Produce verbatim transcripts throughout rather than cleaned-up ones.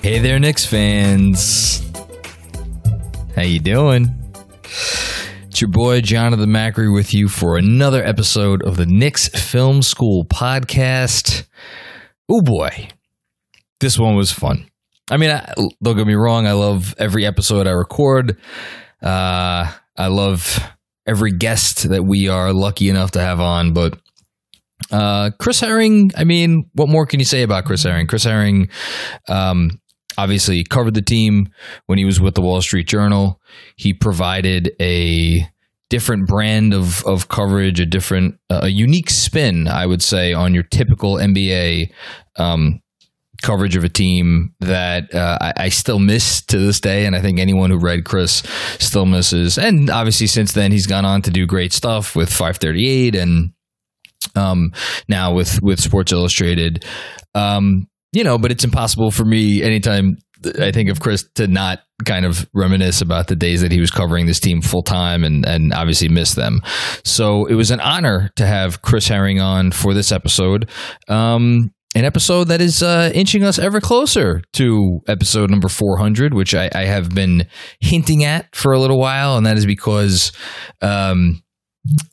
Hey there, Knicks fans. How you doing? Your boy Jonathan Macri with you for another episode of the Knicks Film School podcast. Oh boy, this one was fun. I mean, I, don't get me wrong, I love every episode I record. Uh, I love every guest that we are lucky enough to have on. But uh, Chris Herring, I mean, what more can you say about Chris Herring? Chris Herring, um, obviously covered the team when he was with the Wall Street Journal. He provided a different brand of, of coverage, a different, uh, a unique spin, I would say, on your typical N B A um, coverage of a team that uh, I, I still miss to this day. And I think anyone who read Chris still misses. And obviously since then, he's gone on to do great stuff with five thirty-eight and um, now with, with Sports Illustrated. Um You know, but it's impossible for me anytime I think of Chris to not kind of reminisce about the days that he was covering this team full time and, and obviously miss them. So it was an honor to have Chris Herring on for this episode, um, an episode that is uh, inching us ever closer to episode number four hundred, which I, I have been hinting at for a little while. And that is because, um,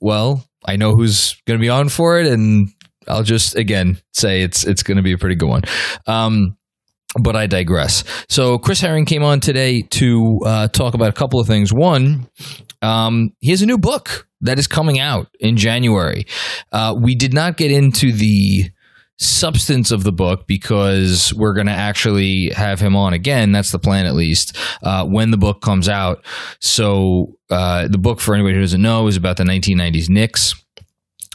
well, I know who's going to be on for it, and I'll just, again, say it's it's going to be a pretty good one. Um, but I digress. So Chris Herring came on today to uh, talk about a couple of things. One, um, he has a new book that is coming out in January. Uh, we did not get into the substance of the book because we're going to actually have him on again. That's the plan, at least, uh, when the book comes out. So uh, the book, for anybody who doesn't know, is about the nineteen nineties Knicks.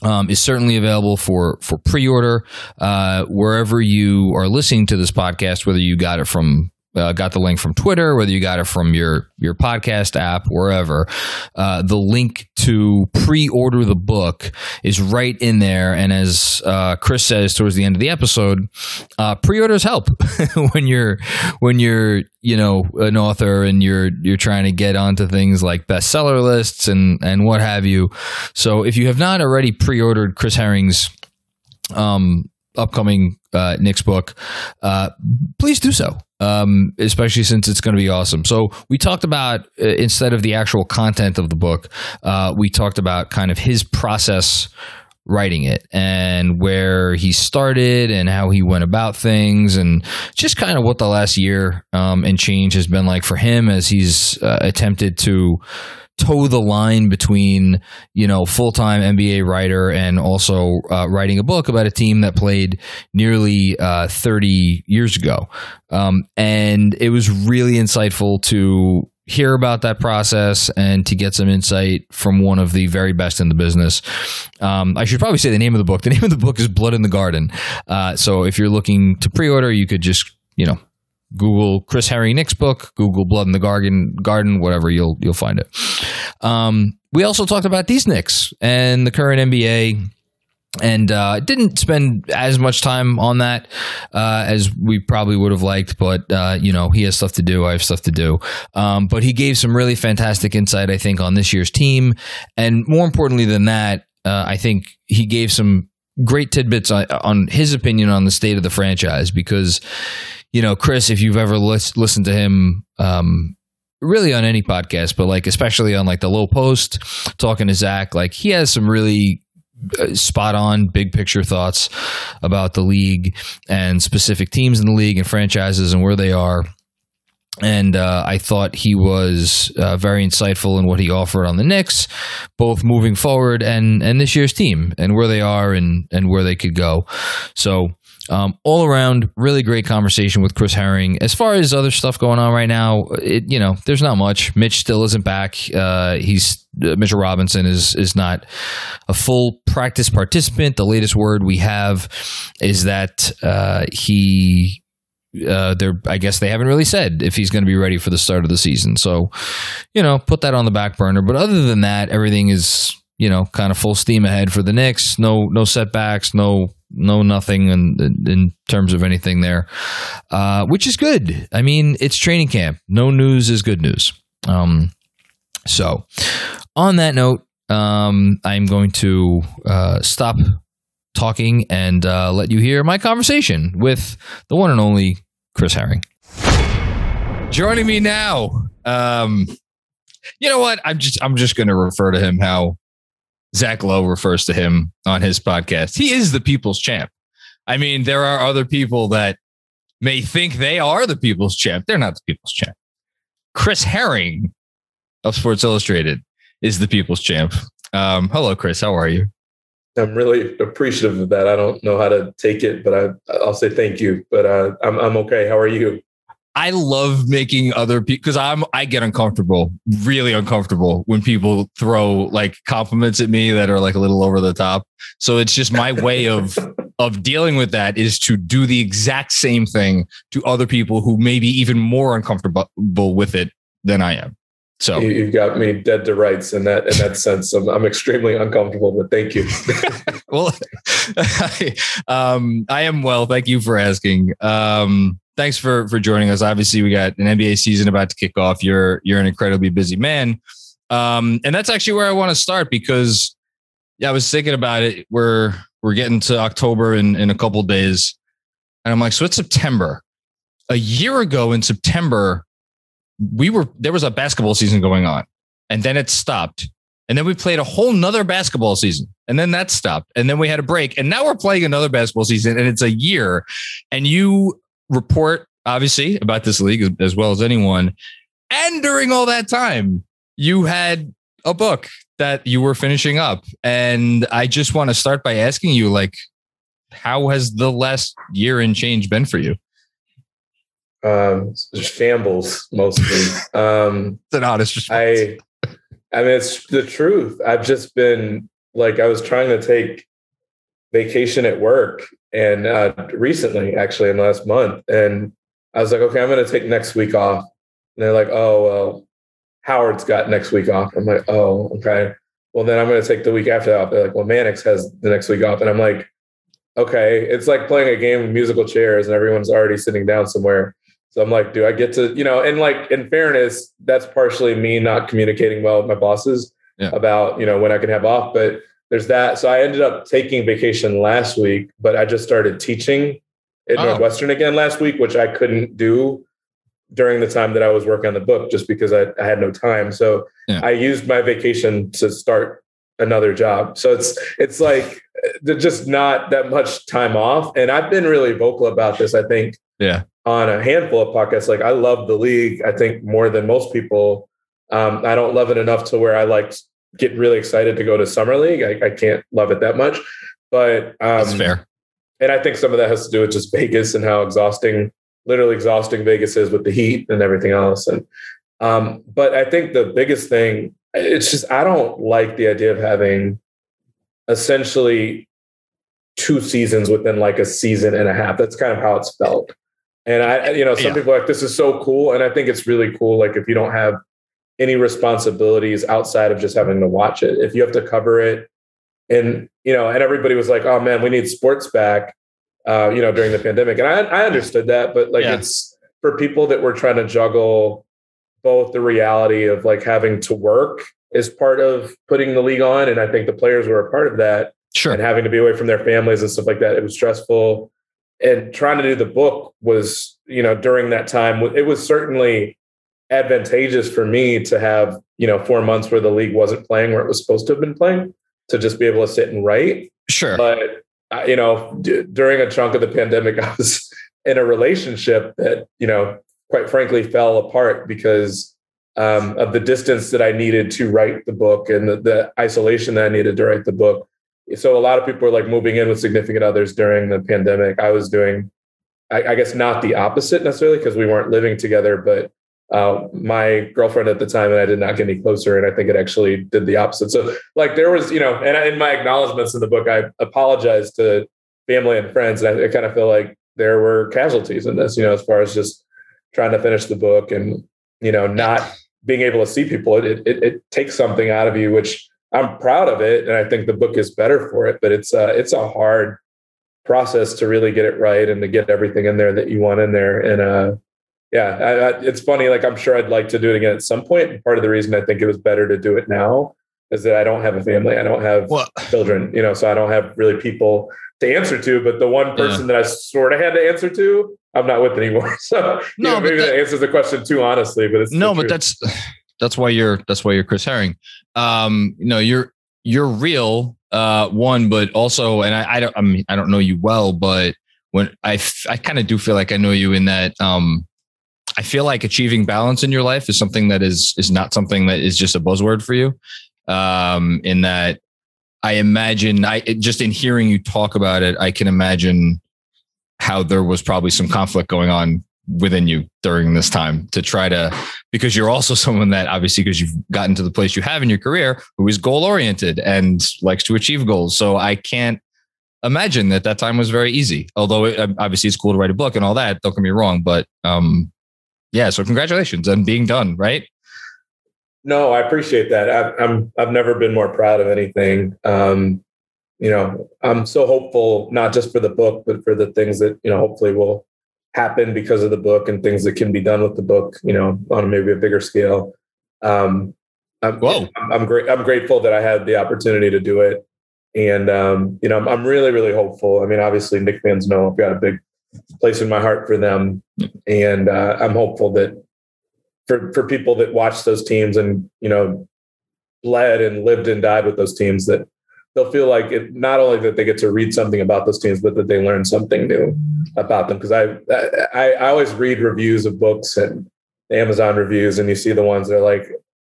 Um, is certainly available for, for pre-order, uh, wherever you are listening to this podcast, whether you got it from, uh, got the link from Twitter, whether you got it from your, your podcast app, wherever, uh, the link to pre-order the book is right in there. And as, uh, Chris says towards the end of the episode, uh, pre-orders help when you're, when you're, you know, an author and you're, you're trying to get onto things like bestseller lists and, and what have you. So if you have not already pre-ordered Chris Herring's, um, upcoming, uh, Knicks book, uh, please do so. Um, especially since it's going to be awesome. So we talked about, uh, instead of the actual content of the book, uh, we talked about kind of his process writing it and where he started and how he went about things and just kind of what the last year um, and change has been like for him as he's uh, attempted to toe the line between, you know, full-time N B A writer and also uh, writing a book about a team that played nearly uh, thirty years ago. Um, and it was really insightful to hear about that process and to get some insight from one of the very best in the business. Um, I should probably say the name of the book. The name of the book is Blood in the Garden. Uh, so if you're looking to pre-order, you could just, you know, Google Chris Herring Nick's book, Google Blood in the Garden, Garden, whatever, you'll you'll find it. Um, we also talked about these Knicks and the current N B A, and uh, didn't spend as much time on that uh, as we probably would have liked, but uh, you know, he has stuff to do, I have stuff to do. Um, but he gave some really fantastic insight, I think, on this year's team, and more importantly than that, uh, I think he gave some great tidbits on, on his opinion on the state of the franchise, because, you know, Chris, if you've ever lis- listened to him, um, really on any podcast, but like especially on like The Low Post, talking to Zach, like he has some really spot on big picture thoughts about the league and specific teams in the league and franchises and where they are. And uh, I thought he was uh, very insightful in what he offered on the Knicks, both moving forward and and this year's team and where they are and, and where they could go. So um, all around, really great conversation with Chris Herring. As far as other stuff going on right now, it, you know, there's not much. Mitch still isn't back. Uh, he's uh, Mitchell Robinson is is not a full practice participant. The latest word we have is that uh, he. Uh, they're, I guess they haven't really said if he's going to be ready for the start of the season. So, you know, put that on the back burner. But other than that, everything is, you know, kind of full steam ahead for the Knicks. No, no setbacks, no, no nothing in, in terms of anything there, uh, which is good. I mean, it's training camp. No news is good news. Um, so on that note, um, I'm going to uh, stop talking and uh, let you hear my conversation with the one and only Chris Herring. Joining me now, um, you know what? I'm just I'm just going to refer to him how Zach Lowe refers to him on his podcast. He is the people's champ. I mean, there are other people that may think they are the people's champ. They're not the people's champ. Chris Herring of Sports Illustrated is the people's champ. Um, hello, Chris. How are you? I'm really appreciative of that. I don't know how to take it, but I, I'll say thank you. But uh, I'm I'm okay. How are you? I love making other people, because I'm I get uncomfortable, really uncomfortable, when people throw like compliments at me that are like a little over the top. So it's just my way of of dealing with that is to do the exact same thing to other people who may be even more uncomfortable with it than I am. So you got me dead to rights in that in that sense. I'm, I'm extremely uncomfortable, but thank you. Well, I, um, I am well. Thank you for asking. Um, thanks for for joining us. Obviously, we got an N B A season about to kick off. You're you're an incredibly busy man, um, and that's actually where I want to start, because yeah, I was thinking about it. We're we're getting to October in in a couple of days, and I'm like, so it's September. A year ago in September, we were, there was a basketball season going on, and then it stopped. And then we played a whole nother basketball season, and then that stopped. And then we had a break, and now we're playing another basketball season, and it's a year. And you report obviously about this league as well as anyone. And during all that time, you had a book that you were finishing up. And I just want to start by asking you, like, how has the last year and change been for you? Um, just fambles mostly. Um, it's an honest response. I, I mean, it's the truth. I've just been like, I was trying to take vacation at work, and uh, recently, actually, in the last month, and I was like, okay, I'm going to take next week off. And they're like, oh, well, Howard's got next week off. I'm like, oh, okay. Well, then I'm going to take the week after that off. They're like, well, Mannix has the next week off, and I'm like, okay. It's like playing a game of musical chairs, and everyone's already sitting down somewhere. So I'm like, do I get to, you know, and like, in fairness, that's partially me not communicating well with my bosses yeah. about, you know, when I can have off, but there's that. So I ended up taking vacation last week, but I just started teaching at oh. Northwestern again last week, which I couldn't do during the time that I was working on the book, just because I, I had no time. So yeah. I used my vacation to start another job. So it's, it's like just not that much time off. And I've been really vocal about this, I think. Yeah. On a handful of podcasts. Like, I love the league, I think, more than most people. Um, I don't love it enough to where I like get really excited to go to summer league. I, I can't love it that much, but um, that's fair. And I think some of that has to do with just Vegas and how exhausting, literally exhausting Vegas is with the heat and everything else. And um, but I think the biggest thing, it's just, I don't like the idea of having essentially two seasons within like a season and a half. That's kind of how it's felt. And I, you know, some yeah. people are like, this is so cool. And I think it's really cool. Like if you don't have any responsibilities outside of just having to watch it, if you have to cover it. And, you know, and everybody was like, oh man, we need sports back, uh, you know, during the pandemic. And I, I understood that, but like, yeah. it's for people that were trying to juggle both the reality of like having to work as part of putting the league on. And I think the players were a part of that. Sure. And having to be away from their families and stuff like that. It was stressful. And trying to do the book was, you know, during that time, it was certainly advantageous for me to have, you know, four months where the league wasn't playing where it was supposed to have been playing, to just be able to sit and write. Sure. But, you know, d- during a chunk of the pandemic, I was in a relationship that, you know, quite frankly, fell apart because um, of the distance that I needed to write the book and the, the isolation that I needed to write the book. So a lot of people were like moving in with significant others during the pandemic. I was doing, I, I guess, not the opposite necessarily because we weren't living together, but uh, my girlfriend at the time and I did not get any closer. And I think it actually did the opposite. So like there was, you know, and I, in my acknowledgments in the book, I apologized to family and friends. And I, I kind of feel like there were casualties in this, you know, as far as just trying to finish the book and, you know, not being able to see people. It, it, it takes something out of you, which I'm proud of it. And I think the book is better for it, but it's uh, it's a hard process to really get it right and to get everything in there that you want in there. And uh, yeah, I, I, it's funny, like I'm sure I'd like to do it again at some point. And part of the reason I think it was better to do it now is that I don't have a family. I don't have well, children, you know, so I don't have really people to answer to, but the one person yeah. that I sort of had to answer to, I'm not with anymore. So no, you know, maybe that, that answers the question too honestly, but it's no, but that's, that's why you're, that's why you're Chris Herring. Um, you know, you're, you're real, uh, one, but also, and I, I don't, I mean, I don't know you well, but when I, f- I kind of do feel like I know you in that, um, I feel like achieving balance in your life is something that is, is not something that is just a buzzword for you. Um, in that I imagine I just in hearing you talk about it, I can imagine how there was probably some conflict going on within you during this time to try to, because you're also someone that obviously, because you've gotten to the place you have in your career, who is goal oriented and likes to achieve goals. So I can't imagine that that time was very easy, although it, obviously it's cool to write a book and all that. Don't get me wrong, but um, yeah. So congratulations on being done, right? No, I appreciate that. I've, I'm, I've never been more proud of anything. Um, you know, I'm so hopeful, not just for the book, but for the things that, you know, hopefully will happen because of the book and things that can be done with the book, you know, on maybe a bigger scale. Um, I'm, Whoa. I'm, I'm great. I'm grateful that I had the opportunity to do it. And, um, you know, I'm, I'm really, really hopeful. I mean, obviously Knick fans know I've got a big place in my heart for them. And uh, I'm hopeful that, For, for people that watch those teams and, you know, bled and lived and died with those teams, that they'll feel like it, not only that they get to read something about those teams, but that they learn something new about them. Because I, I I always read reviews of books and Amazon reviews, and you see the ones that are like,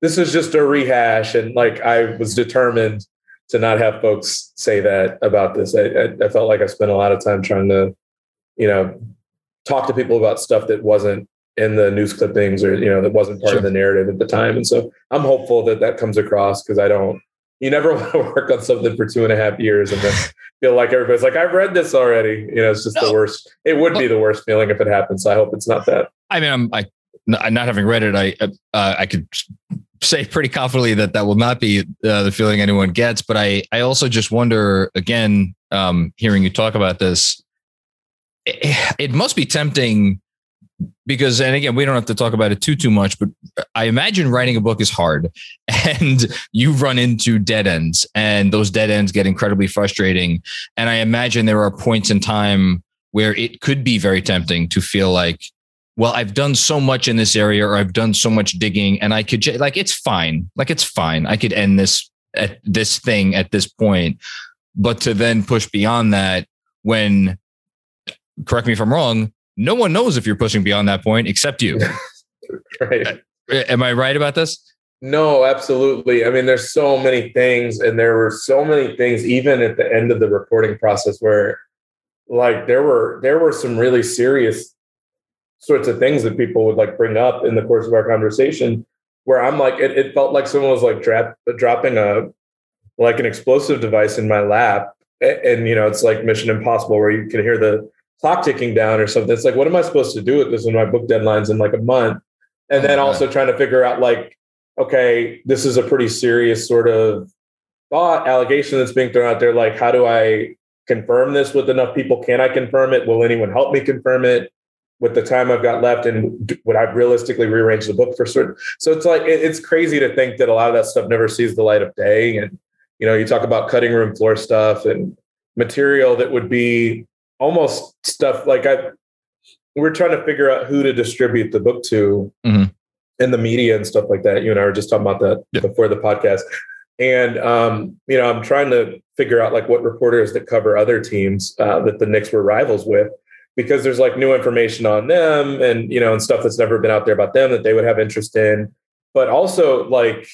this is just a rehash. And like, I was determined to not have folks say that about this. I, I, I felt like I spent a lot of time trying to, you know, talk to people about stuff that wasn't in the news clippings or, you know, that wasn't part sure. of the narrative at the time. And so I'm hopeful that that comes across, because I don't, you never want to work on something for two and a half years and then feel like everybody's like, I've read this already. You know, it's just no. the worst. It would be the worst feeling if it happens. So I hope it's not that. I mean, I'm I, not having read it. I, uh, I could say pretty confidently that that will not be uh, the feeling anyone gets. But I, I also just wonder again, um, hearing you talk about this, it, it must be tempting. Because, and again, we don't have to talk about it too, too much, but I imagine writing a book is hard and you run into dead ends, and those dead ends get incredibly frustrating. And I imagine there are points in time where it could be very tempting to feel like, well, I've done so much in this area, or I've done so much digging, and I could j- like, it's fine. Like, it's fine. I could end this at this thing at this point, but to then push beyond that when, correct me if I'm wrong, no one knows if you're pushing beyond that point except you. Right. Am I right about this? No, absolutely. I mean, there's so many things, and there were so many things even at the end of the reporting process where, like, there were there were some really serious sorts of things that people would like bring up in the course of our conversation, where I'm like, it, it felt like someone was like drap, dropping a like an explosive device in my lap, and, and you know, it's like Mission Impossible where you can hear the clock ticking down or something. It's like, what am I supposed to do with this when my book deadline's in like a month? And then also trying to figure out like, okay, this is a pretty serious sort of thought allegation that's being thrown out there. Like, how do I confirm this with enough people? Can I confirm it? Will anyone help me confirm it with the time I've got left? And would I realistically rearrange the book for certain? So it's like, it, it's crazy to think that a lot of that stuff never sees the light of day. And, you know, you talk about cutting room floor stuff and material that would be almost stuff like I, we're trying to figure out who to distribute the book to. Mm-hmm. And the media and stuff like that. You and I were just talking about that yeah. before the podcast. And, um, you know, I'm trying to figure out like what reporters that cover other teams uh, that the Knicks were rivals with, because there's like new information on them and, you know, and stuff that's never been out there about them that they would have interest in. But also like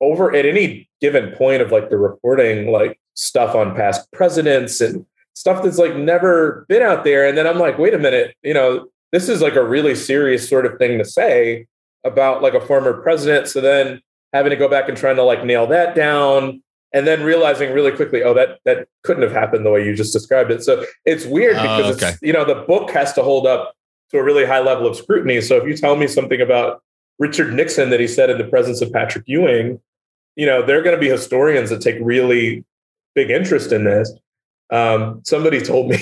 over at any given point of like the reporting, like stuff on past presidents and stuff that's like never been out there. And then I'm like, wait a minute, you know, this is like a really serious sort of thing to say about like a former president. So then having to go back and trying to like nail that down, and then realizing really quickly, oh, that, that couldn't have happened the way you just described it. So it's weird because, oh, okay. it's, you know, the book has to hold up to a really high level of scrutiny. So if you tell me something about Richard Nixon that he said in the presence of Patrick Ewing, you know, there are going to be historians that take really big interest in this. Um, somebody told me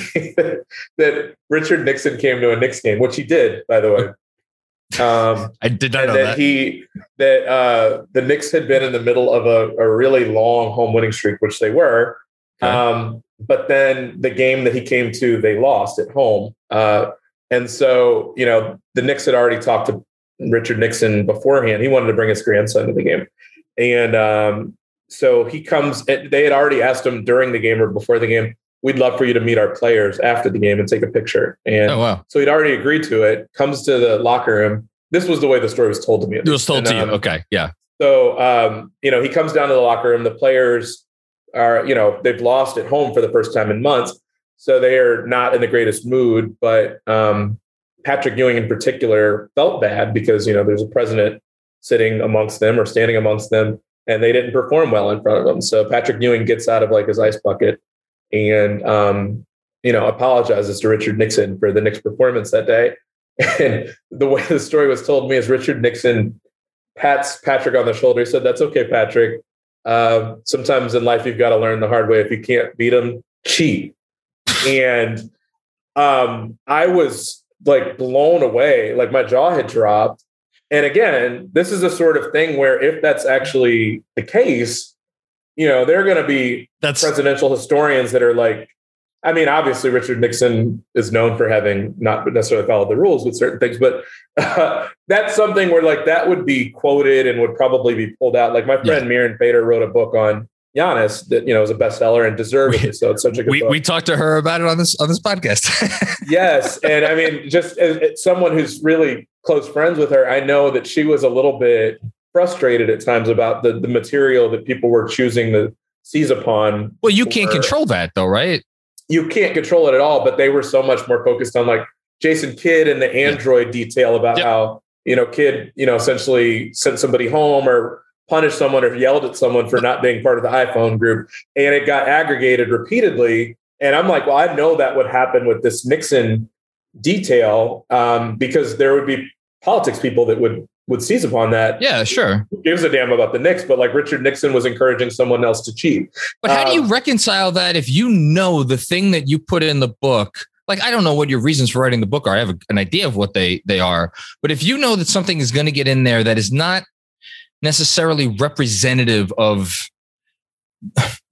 that Richard Nixon came to a Knicks game, which he did, by the way. Um, I did not know that. That he that uh, the Knicks had been in the middle of a, a really long home winning streak, which they were. Okay. Um, but then the game that he came to, they lost at home. Uh, and so, you know, the Knicks had already talked to Richard Nixon beforehand. He wanted to bring his grandson to the game. And um, so he comes, they had already asked him during the game or before the game, we'd love for you to meet our players after the game and take a picture. And oh, wow. so he'd already agreed to it, comes to the locker room. This was the way the story was told to me. It was told and, to you. Um, okay. Yeah. So, um, you know, he comes down to the locker room. The players are, you know, they've lost at home for the first time in months. So they are not in the greatest mood, but um, Patrick Ewing in particular felt bad because, you know, there's a president sitting amongst them or standing amongst them. And they didn't perform well in front of him. So Patrick Ewing gets out of like his ice bucket and, um, you know, apologizes to Richard Nixon for the Knicks performance that day. And the way the story was told to me is Richard Nixon pats Patrick on the shoulder. He said, "That's okay, Patrick. Uh, sometimes in life, you've got to learn the hard way. If you can't beat them, cheat." And um, I was like blown away. Like my jaw had dropped. And again, this is a sort of thing where if that's actually the case, you know, there are going to be that's, presidential historians that are like, I mean, obviously, Richard Nixon is known for having not necessarily followed the rules with certain things, but uh, that's something where like that would be quoted and would probably be pulled out. Like my friend yeah. Miran Fader wrote a book on Giannis that, you know, is a bestseller and deserves it. So it's such a good we, book. We talked to her about it on this, on this podcast. Yes. And I mean, just as, as someone who's really close friends with her, I know that she was a little bit frustrated at times about the, the material that people were choosing to seize upon. Well, you can't control that though, right? You can't control it at all, but they were so much more focused on like Jason Kidd and the Android yeah. detail about yep. how, you know, Kidd, you know, essentially sent somebody home or punished someone or yelled at someone for not being part of the iPhone group. And it got aggregated repeatedly. And I'm like, well, I know that would happen with this Nixon detail um, because there would be politics people that would, would seize upon that. Yeah, sure. Who gives a damn about the Knicks? But like Richard Nixon was encouraging someone else to cheat. But how um, do you reconcile that if you know the thing that you put in the book? Like, I don't know what your reasons for writing the book are. I have a, an idea of what they they are. But if you know that something is going to get in there that is not necessarily representative of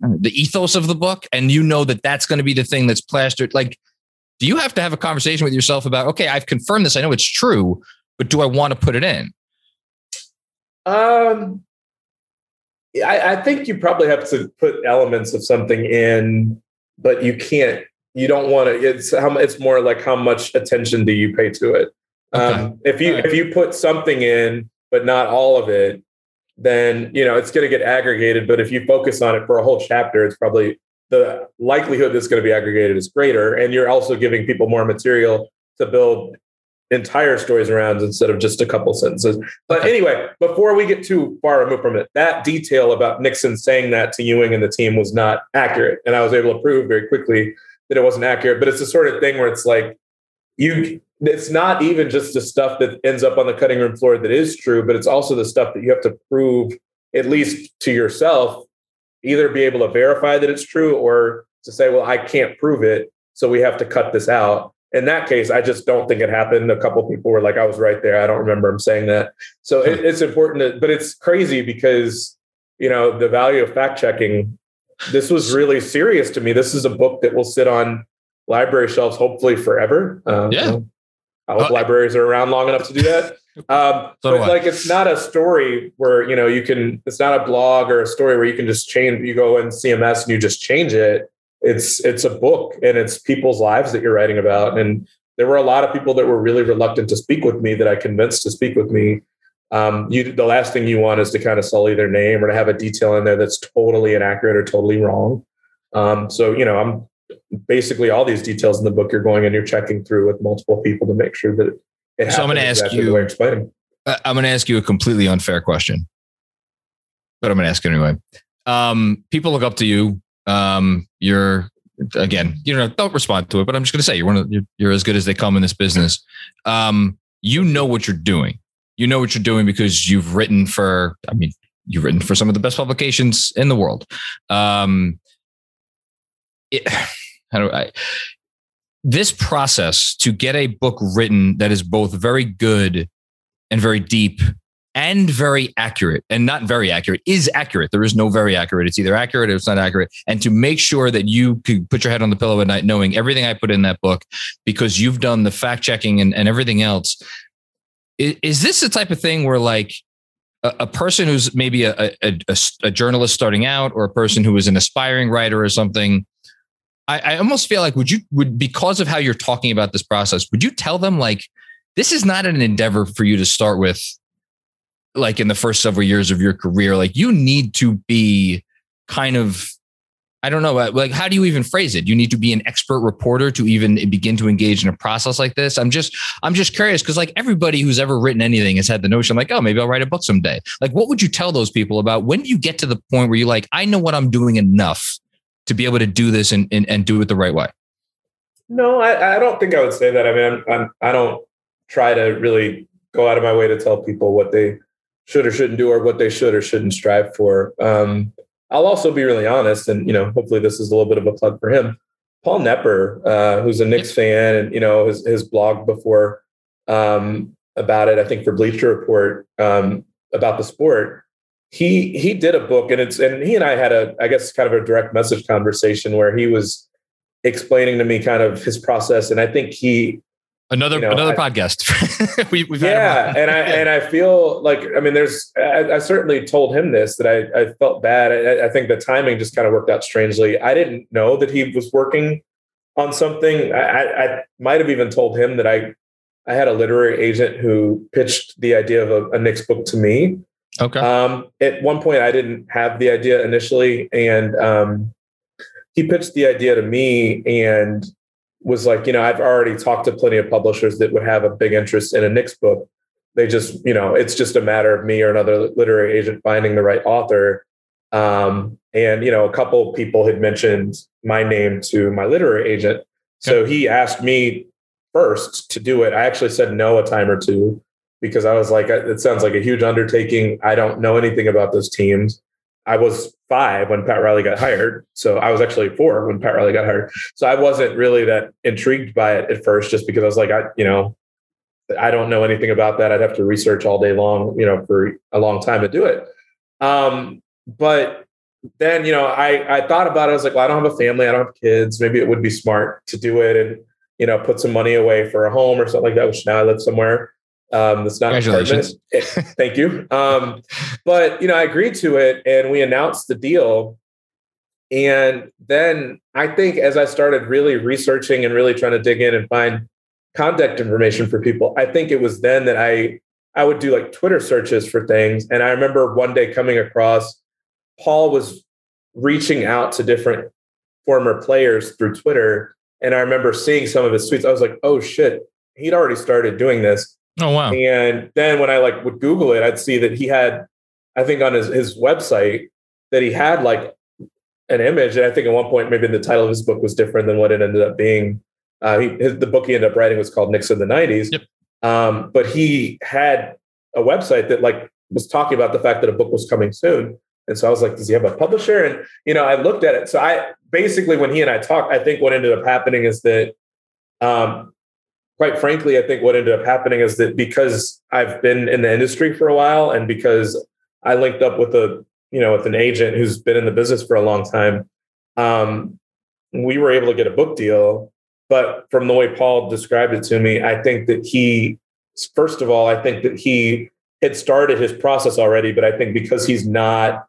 the ethos of the book, and you know that that's going to be the thing that's plastered. Like, do you have to have a conversation with yourself about, okay, I've confirmed this. I know it's true, but do I want to put it in? Um, I, I think you probably have to put elements of something in, but you can't, you don't want to, it's how it's more like how much attention do you pay to it? Okay. Um, if you, right. if you put something in, but not all of it, then, you know, it's going to get aggregated. But if you focus on it for a whole chapter, it's probably the likelihood that's going to be aggregated is greater. And you're also giving people more material to build entire stories around instead of just a couple sentences. But anyway, before we get too far removed from it, that detail about Nixon saying that to Ewing and the team was not accurate. And I was able to prove very quickly that it wasn't accurate. But it's the sort of thing where it's like, you, it's not even just the stuff that ends up on the cutting room floor that is true, but it's also the stuff that you have to prove, at least to yourself, either be able to verify that it's true or to say, well, I can't prove it, so we have to cut this out. In that case, I just don't think it happened. A couple of people were like, I was right there. I don't remember him saying that. So it, it's important, to, but it's crazy because, you know, the value of fact checking, this was really serious to me. This is a book that will sit on library shelves, hopefully forever. Um, yeah. I hope uh, libraries are around long enough to do that. Um, so but like, it's not a story where, you know, you can, it's not a blog or a story where you can just change, you go in C M S and you just change it. It's it's a book and it's people's lives that you're writing about. And there were a lot of people that were really reluctant to speak with me that I convinced to speak with me. Um, you, the last thing you want is to kind of sully their name or to have a detail in there that's totally inaccurate or totally wrong. Um, so, you know, I'm basically all these details in the book you're going and you're checking through with multiple people to make sure that it so I'm gonna ask exactly you, the way I'm explaining. I'm going to ask you a completely unfair question, but I'm going to ask it anyway. Um, people look up to you. Um, you're again, you know, don't respond to it, but I'm just going to say you're one of you're, you're as good as they come in this business. Um, you know what you're doing. You know what you're doing because you've written for, I mean, you've written for some of the best publications in the world. Um, it, how do I, this process to get a book written that is both very good and very deep and very accurate and not very accurate is accurate. There is no very accurate. It's either accurate or it's not accurate. And to make sure that you could put your head on the pillow at night, knowing everything I put in that book, because you've done the fact checking and, and everything else. Is, is this the type of thing where like a, a person who's maybe a, a, a, a journalist starting out or a person who is an aspiring writer or something, I, I almost feel like, would you, would, because of how you're talking about this process, would you tell them like, this is not an endeavor for you to start with, like in the first several years of your career, like you need to be kind of, I don't know, like, how do you even phrase it? You need to be an expert reporter to even begin to engage in a process like this. I'm just, I'm just curious. Cause like everybody who's ever written anything has had the notion like, oh, maybe I'll write a book someday. Like, what would you tell those people about when you get to the point where you're like, I know what I'm doing enough to be able to do this and, and, and do it the right way? No, I, I don't think I would say that. I mean, I'm, I'm, I don't try to really go out of my way to tell people what they should or shouldn't do or what they should or shouldn't strive for. Um, I'll also be really honest. And, you know, hopefully this is a little bit of a plug for him. Paul Knepper, uh, who's a Knicks fan and, you know, his, his blog before um, about it, I think for Bleacher Report um, about the sport, he, he did a book and it's, and he and I had a, I guess, kind of a direct message conversation where he was explaining to me kind of his process. And I think he, Another you know, another I, podcast. we, we've yeah, and I and I feel like, I mean, there's, I, I certainly told him this, that I, I felt bad. I, I think the timing just kind of worked out strangely. I didn't know that he was working on something. I, I might have even told him that I I had a literary agent who pitched the idea of a, a Knicks book to me. Okay. Um, at one point, I didn't have the idea initially, and um, he pitched the idea to me, and was like, you know, I've already talked to plenty of publishers that would have a big interest in a Knicks book. They just, you know, it's just a matter of me or another literary agent finding the right author. Um, and, you know, a couple of people had mentioned my name to my literary agent. So he asked me first to do it. I actually said no a time or two because I was like, it sounds like a huge undertaking. I don't know anything about those teams. I was five when Pat Riley got hired. So I was actually four when Pat Riley got hired. So I wasn't really that intrigued by it at first, just because I was like, I, you know, I don't know anything about that. I'd have to research all day long, you know, for a long time to do it. Um, but then, you know, I, I thought about it. I was like, well, I don't have a family. I don't have kids. Maybe it would be smart to do it and, you know, put some money away for a home or something like that, which now I live somewhere. Um, that's not Congratulations. Thank you. Um, but, you know, I agreed to it and we announced the deal. And then I think as I started really researching and really trying to dig in and find contact information for people, I think it was then that I, I would do like Twitter searches for things. And I remember one day coming across, Paul was reaching out to different former players through Twitter. And I remember seeing some of his tweets. I was like, oh shit, he'd already started doing this. Oh, wow. And then when I like would Google it, I'd see that he had, I think on his, his website that he had like an image. And I think at one point, maybe the title of his book was different than what it ended up being. Uh, he, his, the book he ended up writing was called Nixon in the nineties. Yep. Um, but he had a website that like was talking about the fact that a book was coming soon. And so I was like, does he have a publisher? And, you know, I looked at it. So I basically, when he and I talked, I think what ended up happening is that, um, quite frankly, I think what ended up happening is that because I've been in the industry for a while and because I linked up with a, you know, with an agent who's been in the business for a long time, um, we were able to get a book deal. But from the way Paul described it to me, I think that he, first of all, I think that he had started his process already, but I think because he's not,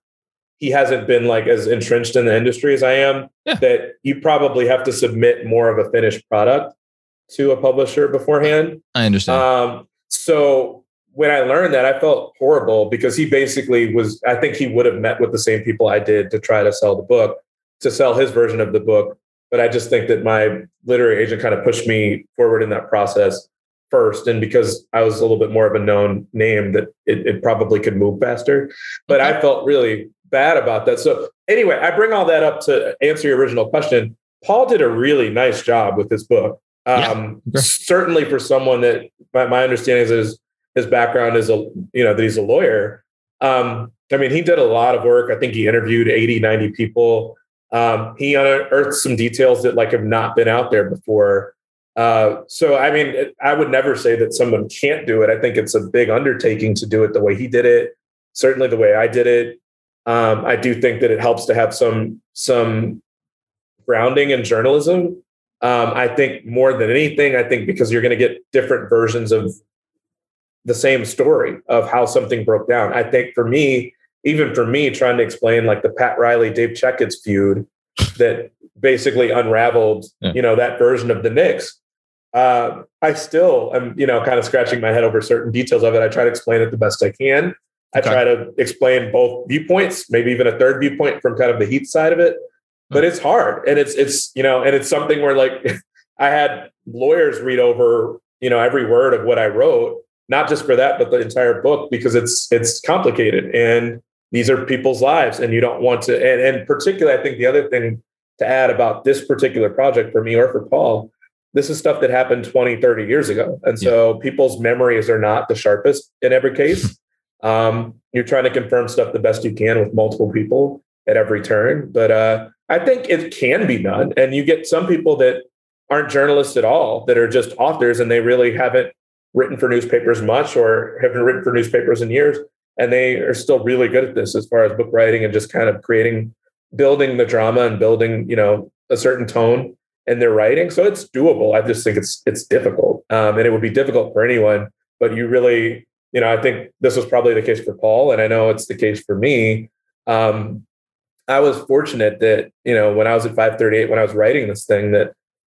he hasn't been like as entrenched in the industry as I am, yeah. that you probably have to submit more of a finished product to a publisher beforehand. I understand. Um, so when I learned that, I felt horrible because he basically was, I think he would have met with the same people I did to try to sell the book, to sell his version of the book. But I just think that my literary agent kind of pushed me forward in that process first. And because I was a little bit more of a known name, that it, it probably could move faster. But okay. I felt really bad about that. So anyway, I bring all that up to answer your original question. Paul did a really nice job with his book. Um, yeah. Certainly for someone that my, my understanding is his, his background is, a you know, that he's a lawyer. Um, I mean, he did a lot of work. I think he interviewed eighty, ninety people. Um, he unearthed some details that like have not been out there before. Uh, so, I mean, it, I would never say that someone can't do it. I think it's a big undertaking to do it the way he did it. Certainly the way I did it. Um, I do think that it helps to have some, some grounding in journalism. Um, I think more than anything, I think because you're going to get different versions of the same story of how something broke down. I think for me, Even for me, trying to explain like the Pat Riley, Dave Checkitts feud that basically unraveled, yeah. you know, that version of the Knicks. Uh, I still am, you know, kind of scratching my head over certain details of it. I try to explain it the best I can. I okay. try to explain both viewpoints, maybe even a third viewpoint from kind of the Heat side of it. But it's hard, and it's it's you know, and it's something where like I had lawyers read over, you know, every word of what I wrote, not just for that, but the entire book because it's it's complicated and. These are people's lives and you don't want to, and, and particularly, I think the other thing to add about this particular project for me or for Paul, this is stuff that happened twenty, thirty years ago. And so yeah. people's memories are not the sharpest in every case. Um, you're trying to confirm stuff the best you can with multiple people at every turn. But uh, I think it can be done. And you get some people that aren't journalists at all, that are just authors and they really haven't written for newspapers much or haven't written for newspapers in years. And they are still really good at this as far as book writing and just kind of creating, building the drama and building, you know, a certain tone in their writing. So it's doable. I just think it's it's difficult. Um, and it would be difficult for anyone. But you really, you know, I think this was probably the case for Paul. And I know it's the case for me. Um, I was fortunate that, you know, when I was at five thirty-eight, when I was writing this thing, that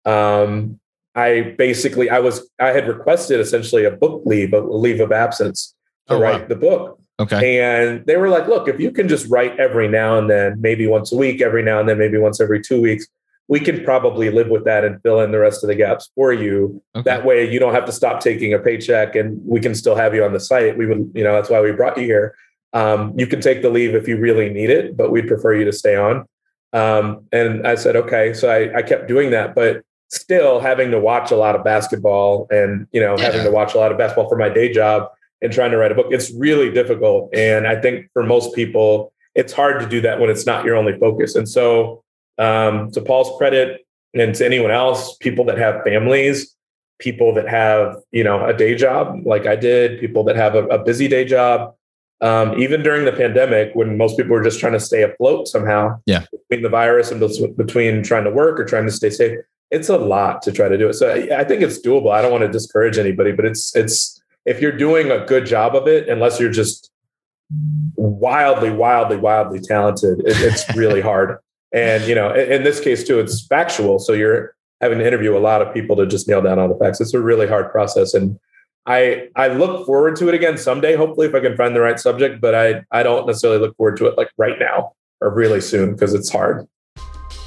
um, I basically, I was, I had requested essentially a book leave, a leave of absence to oh, write wow. the book. Okay. And they were like, look, if you can just write every now and then, maybe once a week, every now and then, maybe once every two weeks, we can probably live with that and fill in the rest of the gaps for you. Okay. That way you don't have to stop taking a paycheck and we can still have you on the site. We would, you know, that's why we brought you here. Um, you can take the leave if you really need it, but we'd prefer you to stay on. Um, and I said, okay. So I, I kept doing that, but still having to watch a lot of basketball and, you know, yeah. having to watch a lot of basketball for my day job. And trying to write a book, it's really difficult. And I think for most people, it's hard to do that when it's not your only focus. And so um, to Paul's credit and to anyone else, people that have families, people that have, you know, a day job like I did, people that have a, a busy day job, um, even during the pandemic when most people were just trying to stay afloat somehow yeah. between the virus and between trying to work or trying to stay safe, it's a lot to try to do it. So I think it's doable. I don't want to discourage anybody, but it's, it's, if you're doing a good job of it, unless you're just wildly, wildly, wildly talented, it, it's really hard. And, you know, in, in this case, too, it's factual. So you're having to interview a lot of people to just nail down all the facts. It's a really hard process. And I I look forward to it again someday, hopefully, if I can find the right subject, but I, I don't necessarily look forward to it like right now or really soon because it's hard.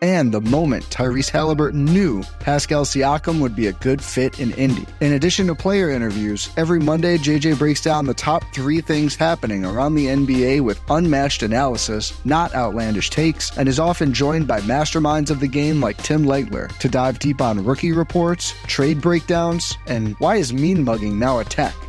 and the moment Tyrese Halliburton knew Pascal Siakam would be a good fit in Indy. In addition to player interviews, every Monday, J J breaks down the top three things happening around the N B A with unmatched analysis, not outlandish takes, and is often joined by masterminds of the game like Tim Legler to dive deep on rookie reports, trade breakdowns, and why is mean mugging now a tech?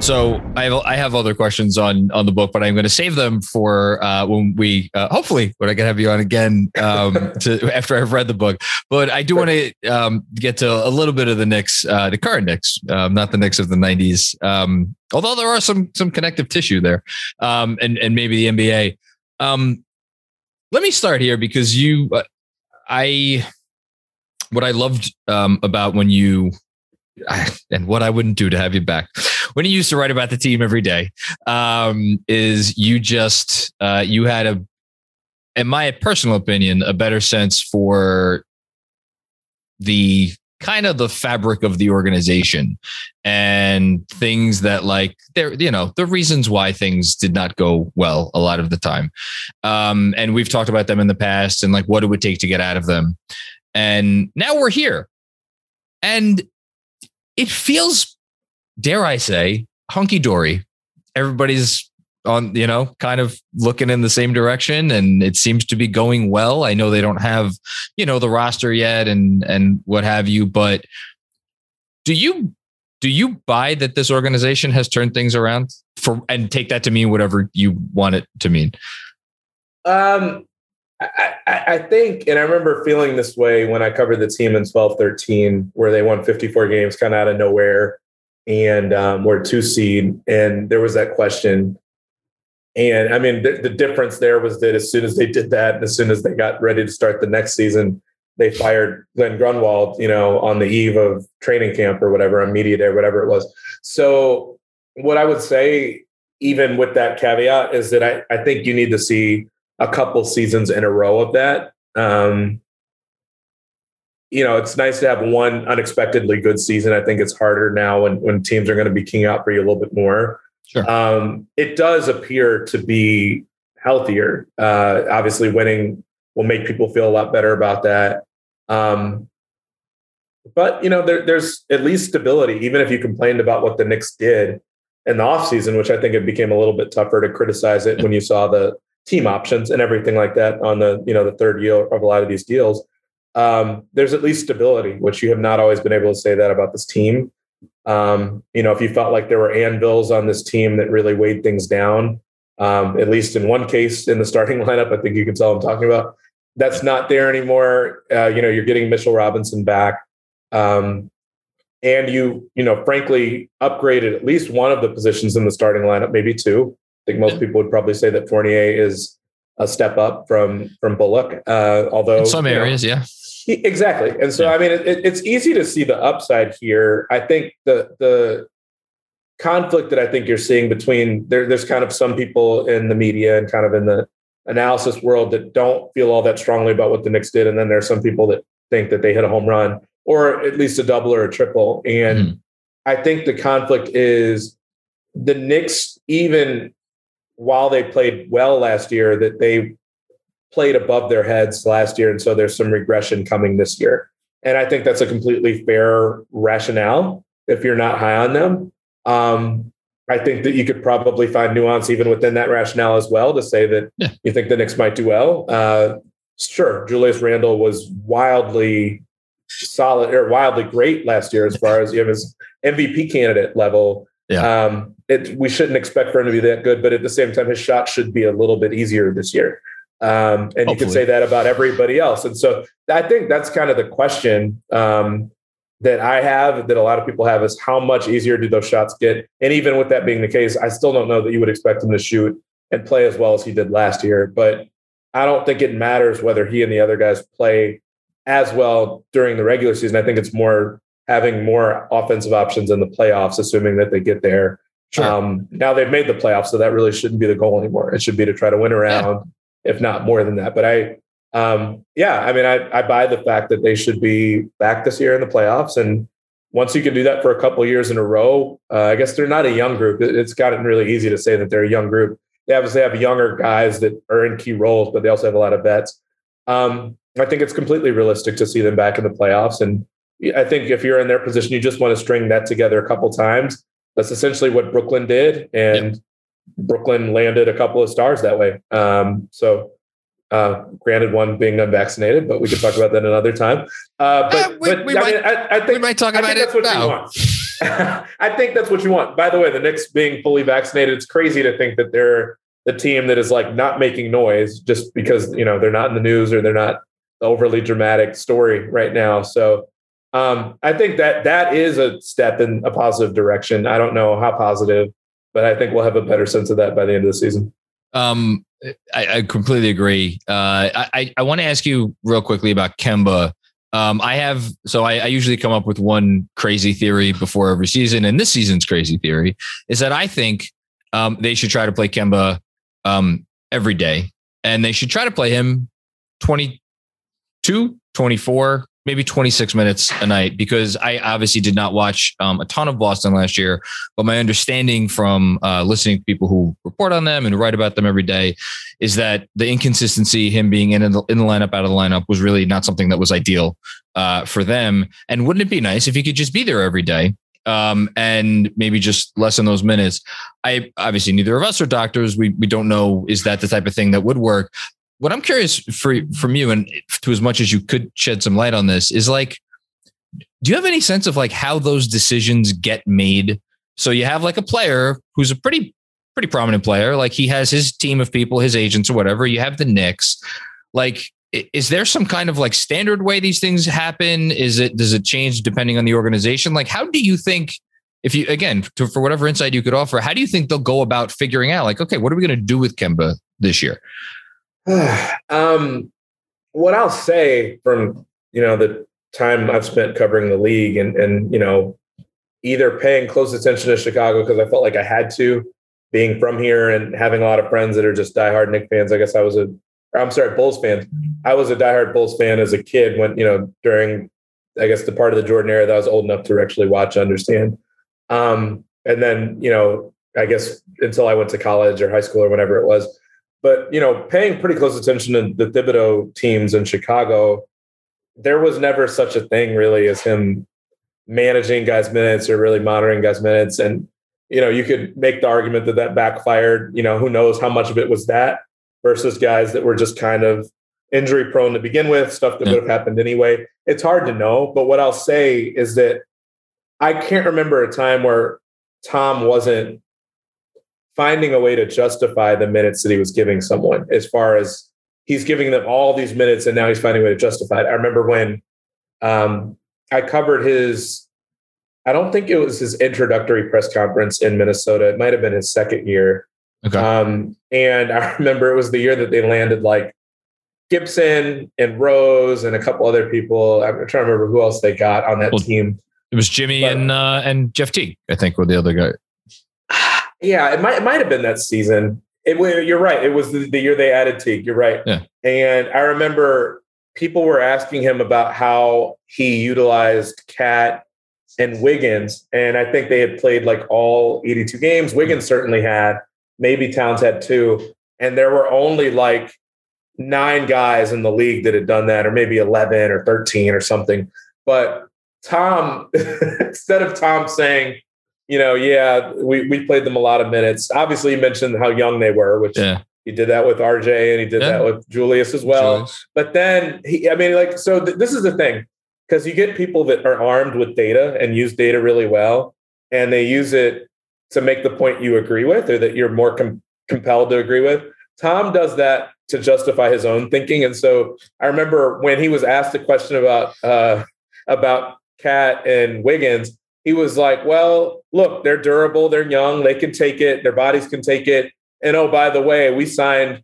So I have, I have other questions on, on the book, but I'm going to save them for uh, when we, uh, hopefully when I can have you on again um, to, after I've read the book. But I do want to um, get to a little bit of the Knicks, uh, the current Knicks, um, not the Knicks of the nineties. Um, although there are some, some connective tissue there um, and, and maybe the N B A. Um, let me start here because you, uh, I, what I loved um, about when you, I, and what I wouldn't do to have you back when you used to write about the team every day um, is you just, uh, you had a, in my personal opinion, a better sense for the kind of the fabric of the organization and things that like there, you know, the reasons why things did not go well a lot of the time. Um, and we've talked about them in the past and like, what it would take to get out of them. And now we're here and it feels, dare I say, hunky-dory. Everybody's on, you know, kind of looking in the same direction and it seems to be going well. I know they don't have, you know, the roster yet and and what have you, but do you do you buy that this organization has turned things around for and take that to mean whatever you want it to mean? Um I, I think, and I remember feeling this way when I covered the team in twelve thirteen, where they won fifty-four games kind of out of nowhere and um, were two seed. And there was that question. And I mean, the, the difference there was that as soon as they did that, and as soon as they got ready to start the next season, they fired Glenn Grunwald, you know, on the eve of training camp or whatever, on media day, whatever it was. So what I would say, even with that caveat, is that I, I think you need to see a couple seasons in a row of that. Um, you know, it's nice to have one unexpectedly good season. I think it's harder now when, when teams are going to be keying out for you a little bit more. Sure. Um, it does appear to be healthier. Uh, obviously winning will make people feel a lot better about that. Um, but, you know, there, there's at least stability, even if you complained about what the Knicks did in the offseason, which I think it became a little bit tougher to criticize it when you saw the team options and everything like that on the, you know, the third year of a lot of these deals. Um, there's at least stability, which you have not always been able to say that about this team. Um, you know, if you felt like there were anvils on this team that really weighed things down, um, at least in one case in the starting lineup, I think you can tell I'm talking about, that's not there anymore. Uh, you know, you're getting Mitchell Robinson back. Um, and you, you know, frankly, upgraded at least one of the positions in the starting lineup, maybe two. I think most people would probably say that Fournier is a step up from, from Bullock. Uh, although in some areas, you know, yeah. Exactly. And so, I mean, it, it's easy to see the upside here. I think the the conflict that I think you're seeing between there, there's kind of some people in the media and kind of in the analysis world that don't feel all that strongly about what the Knicks did. And then there's some people that think that they hit a home run or at least a double or a triple. And mm. I think the conflict is the Knicks, even while they played well last year, that they played above their heads last year. And so there's some regression coming this year. And I think that's a completely fair rationale if you're not high on them. Um, I think that you could probably find nuance even within that rationale as well to say that yeah. you think the Knicks might do well. Uh, sure, Julius Randle was wildly solid or wildly great last year as far as you know, his M V P candidate level. Yeah. Um, it, we shouldn't expect for him to be that good, but at the same time, his shot should be a little bit easier this year. Um, and Hopefully. You can say that about everybody else. And so I think that's kind of the question um, that I have, that a lot of people have, is how much easier do those shots get? And even with that being the case, I still don't know that you would expect him to shoot and play as well as he did last year. But I don't think it matters whether he and the other guys play as well during the regular season. I think it's more having more offensive options in the playoffs, assuming that they get there. Sure. Um, now they've made the playoffs, so that really shouldn't be the goal anymore. It should be to try to win around. Yeah. If not more than that. But I, um, yeah, I mean, I, I buy the fact that they should be back this year in the playoffs. And once you can do that for a couple of years in a row, uh, I guess they're not a young group. It's gotten really easy to say that they're a young group. They obviously have younger guys that are in key roles, but they also have a lot of vets. Um, I think it's completely realistic to see them back in the playoffs. And I think if you're in their position, you just want to string that together a couple times. That's essentially what Brooklyn did. And yep. Brooklyn landed a couple of stars that way. Um, so uh, granted, one being unvaccinated, but we could talk about that another time. Uh, but uh, we, but we I, might, mean, I, I think, we might talk I about think it that's what now. You want. I think that's what you want. By the way, the Knicks being fully vaccinated, it's crazy to think that they're the team that is like not making noise just because, you know, they're not in the news or they're not the overly dramatic story right now. So um, I think that that is a step in a positive direction. I don't know how positive, but I think we'll have a better sense of that by the end of the season. Um, I, I completely agree. Uh, I, I want to ask you real quickly about Kemba. Um, I have, so I, I usually come up with one crazy theory before every season. And this season's crazy theory is that I think um, they should try to play Kemba um, every day, and they should try to play him twenty-two, twenty-four, maybe twenty-six minutes a night, because I obviously did not watch um, a ton of Boston last year, but my understanding from uh, listening to people who report on them and write about them every day is that the inconsistency, him being in, in the lineup, out of the lineup, was really not something that was ideal uh, for them. And wouldn't it be nice if he could just be there every day um, and maybe just lessen those minutes? I obviously, neither of us are doctors. We we don't know. Is that the type of thing that would work? What I'm curious for from you, and to as much as you could shed some light on this, is like, do you have any sense of like how those decisions get made? So you have like a player who's a pretty, pretty prominent player. Like he has his team of people, his agents or whatever. You have the Knicks. Like, is there some kind of like standard way these things happen? Is it, does it change depending on the organization? Like, how do you think, if you, again, to, for whatever insight you could offer, how do you think they'll go about figuring out like, okay, what are we going to do with Kemba this year? um, what I'll say from, you know, the time I've spent covering the league and, and, you know, either paying close attention to Chicago because I felt like I had to, being from here and having a lot of friends that are just diehard Knicks fans. I guess I was a, or I'm sorry, Bulls fans. I was a diehard Bulls fan as a kid when, you know, during, I guess, the part of the Jordan era that I was old enough to actually watch, understand. Um, and then, you know, I guess until I went to college or high school or whatever it was. But, you know, paying pretty close attention to the Thibodeau teams in Chicago, there was never such a thing really as him managing guys' minutes or really monitoring guys' minutes. And, you know, you could make the argument that that backfired. You know, who knows how much of it was that versus guys that were just kind of injury prone to begin with, stuff that yeah. would have happened anyway. It's hard to know. But what I'll say is that I can't remember a time where Tom wasn't finding a way to justify the minutes that he was giving someone, as far as he's giving them all these minutes and now he's finding a way to justify it. I remember when um, I covered his, I don't think it was his introductory press conference in Minnesota. It might've been his second year. Okay. Um, and I remember it was the year that they landed like Gibson and Rose and a couple other people. I'm trying to remember who else they got on that well, team. It was Jimmy but, and, uh, and Jeff Teague, I think, were the other guy. Yeah, it might it might have been that season. It, you're right. It was the, the year they added Teague. You're right. Yeah. And I remember people were asking him about how he utilized Cat and Wiggins. And I think they had played like all eighty-two games. Wiggins certainly had. Maybe Towns had two. And there were only like nine guys in the league that had done that, or maybe eleven or thirteen or something. But Tom, instead of Tom saying, you know, yeah, we, we played them a lot of minutes. Obviously, you mentioned how young they were, which yeah. he did that with R J and he did yeah. that with Julius as well. Julius. But then, he, I mean, like, so th- this is the thing, because you get people that are armed with data and use data really well, and they use it to make the point you agree with or that you're more com- compelled to agree with. Tom does that to justify his own thinking. And so I remember when he was asked a question about uh, about Cat and Wiggins, he was like, well, look, they're durable. They're young. They can take it. Their bodies can take it. And, oh, by the way, we signed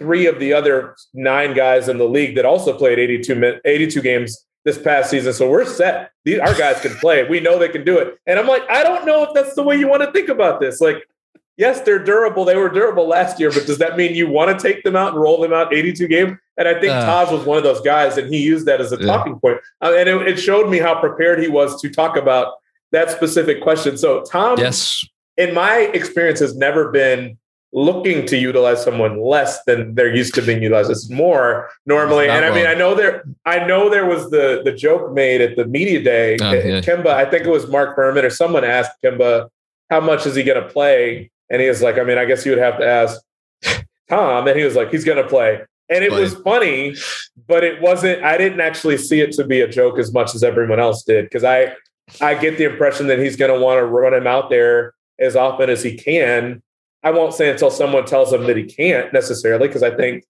three of the other nine guys in the league that also played eighty-two, eighty-two games this past season. So we're set. These, our guys can play. We know they can do it. And I'm like, I don't know if that's the way you want to think about this. Like, yes, they're durable. They were durable last year. But does that mean you want to take them out and roll them out eighty-two games? And I think uh, Taj was one of those guys, and he used that as a yeah. talking point. Uh, and it, it showed me how prepared he was to talk about that specific question. So Tom, yes. in my experience, has never been looking to utilize someone less than they're used to being utilized. It's more normally. It's and I well. mean, I know there, I know there was the, the joke made at the media day. Oh, yeah. Kemba, I think it was Mark Berman or someone asked Kemba, how much is he going to play? And he was like, I mean, I guess you would have to ask Tom. And he was like, he's going to play. And it was funny, but it wasn't, I didn't actually see it to be a joke as much as everyone else did. Cause I, I get the impression that he's going to want to run him out there as often as he can. I won't say until someone tells him that he can't necessarily, because I think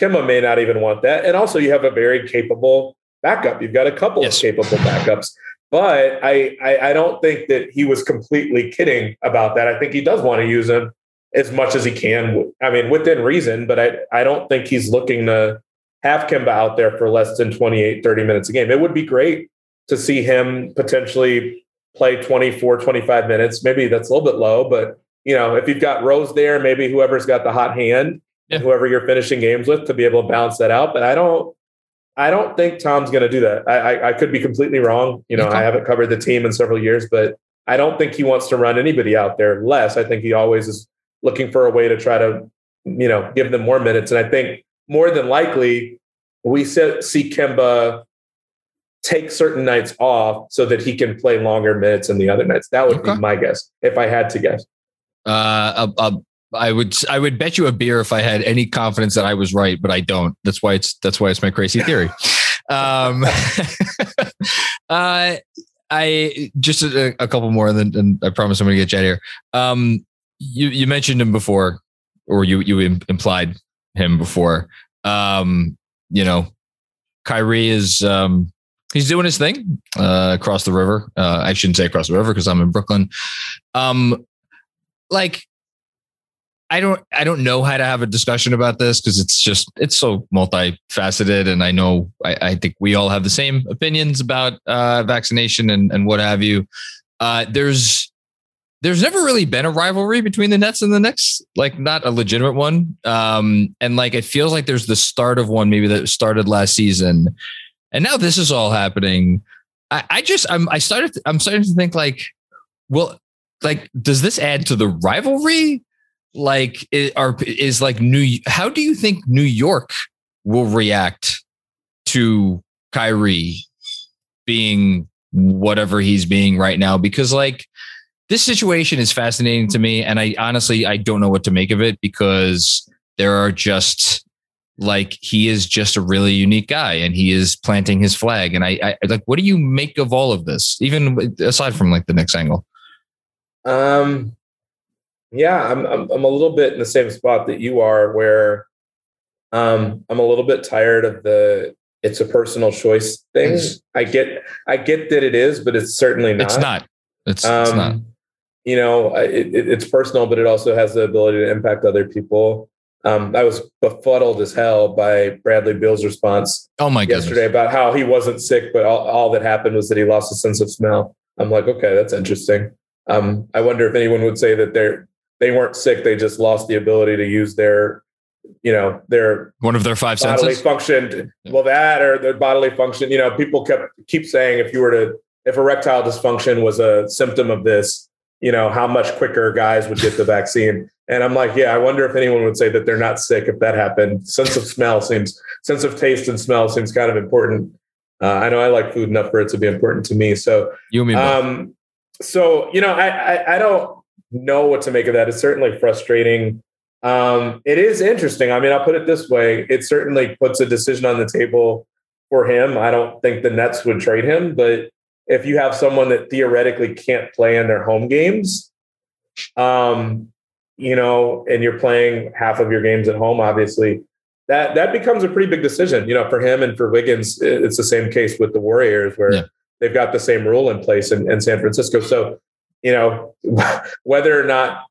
Kemba may not even want that. And also you have a very capable backup. You've got a couple yes. of capable backups, but I, I, I don't think that he was completely kidding about that. I think he does want to use him as much as he can. I mean, within reason, but I, I don't think he's looking to have Kemba out there for less than twenty-eight, thirty minutes a game. It would be great to see him potentially play twenty-four, twenty-five minutes. Maybe that's a little bit low, but you know, if you've got Rose there, maybe whoever's got the hot hand, yeah. whoever you're finishing games with, to be able to balance that out. But I don't, I don't think Tom's going to do that. I, I, I could be completely wrong. You know, yeah. I haven't covered the team in several years, but I don't think he wants to run anybody out there less. I think he always is looking for a way to try to, you know, give them more minutes. And I think more than likely we see Kemba take certain nights off so that he can play longer minutes than the other nights. That would okay. be my guess if I had to guess. Uh, I, I would, I would bet you a beer if I had any confidence that I was right, but I don't. That's why it's, that's why it's my crazy theory. um, uh, I just a, a couple more, and then and I promise I'm going to get you out of here. Um, You you mentioned him before, or you you implied him before. Um, you know, Kyrie is um, he's doing his thing uh, across the river. Uh, I shouldn't say across the river because I'm in Brooklyn. Um, like, I don't I don't know how to have a discussion about this because it's just it's so multifaceted, and I know I, I think we all have the same opinions about uh, vaccination and and what have you. Uh, there's. There's never really been a rivalry between the Nets and the Knicks, like not a legitimate one. Um, and like, it feels like there's the start of one maybe that started last season. And now this is all happening. I, I just, I'm, I started, I'm starting to think like, well, like, does this add to the rivalry? like are is like New. How do you think New York will react to Kyrie being whatever he's being right now? Because like this situation is fascinating to me, and I honestly I don't know what to make of it, because there are just like he is just a really unique guy, and he is planting his flag. And I, I like, what do you make of all of this? Even aside from like the Knicks angle. Um. Yeah, I'm, I'm I'm a little bit in the same spot that you are, where um, I'm a little bit tired of the it's a personal choice things. I get I get that it is, but it's certainly not. It's not. It's, um, it's not. You know, it, it, it's personal, but it also has the ability to impact other people. Um, I was befuddled as hell by Bradley Beal's response. Oh my goodness. Yesterday about how he wasn't sick, but all, all that happened was that he lost his sense of smell. I'm like, okay, that's interesting. Um, I wonder if anyone would say that they're. They weren't sick. They just lost the ability to use their, you know, their one of their five bodily senses functioned. Well, that or their bodily function. You know, people kept keep saying if you were to if erectile dysfunction was a symptom of this, you know, how much quicker guys would get the vaccine. And I'm like, yeah, I wonder if anyone would say that they're not sick if that happened. Sense of smell seems sense of taste and smell seems kind of important. Uh, I know I like food enough for it to be important to me. So you mean um, so you know I I, I don't. know what to make of that. It's certainly frustrating. Um, it is interesting. I mean, I'll put it this way. It certainly puts a decision on the table for him. I don't think the Nets would trade him, but if you have someone that theoretically can't play in their home games, um, you know, and you're playing half of your games at home, obviously that, that becomes a pretty big decision, you know, for him and for Wiggins. It's the same case with the Warriors where yeah. they've got the same rule in place in, in San Francisco. So, you know, whether or not,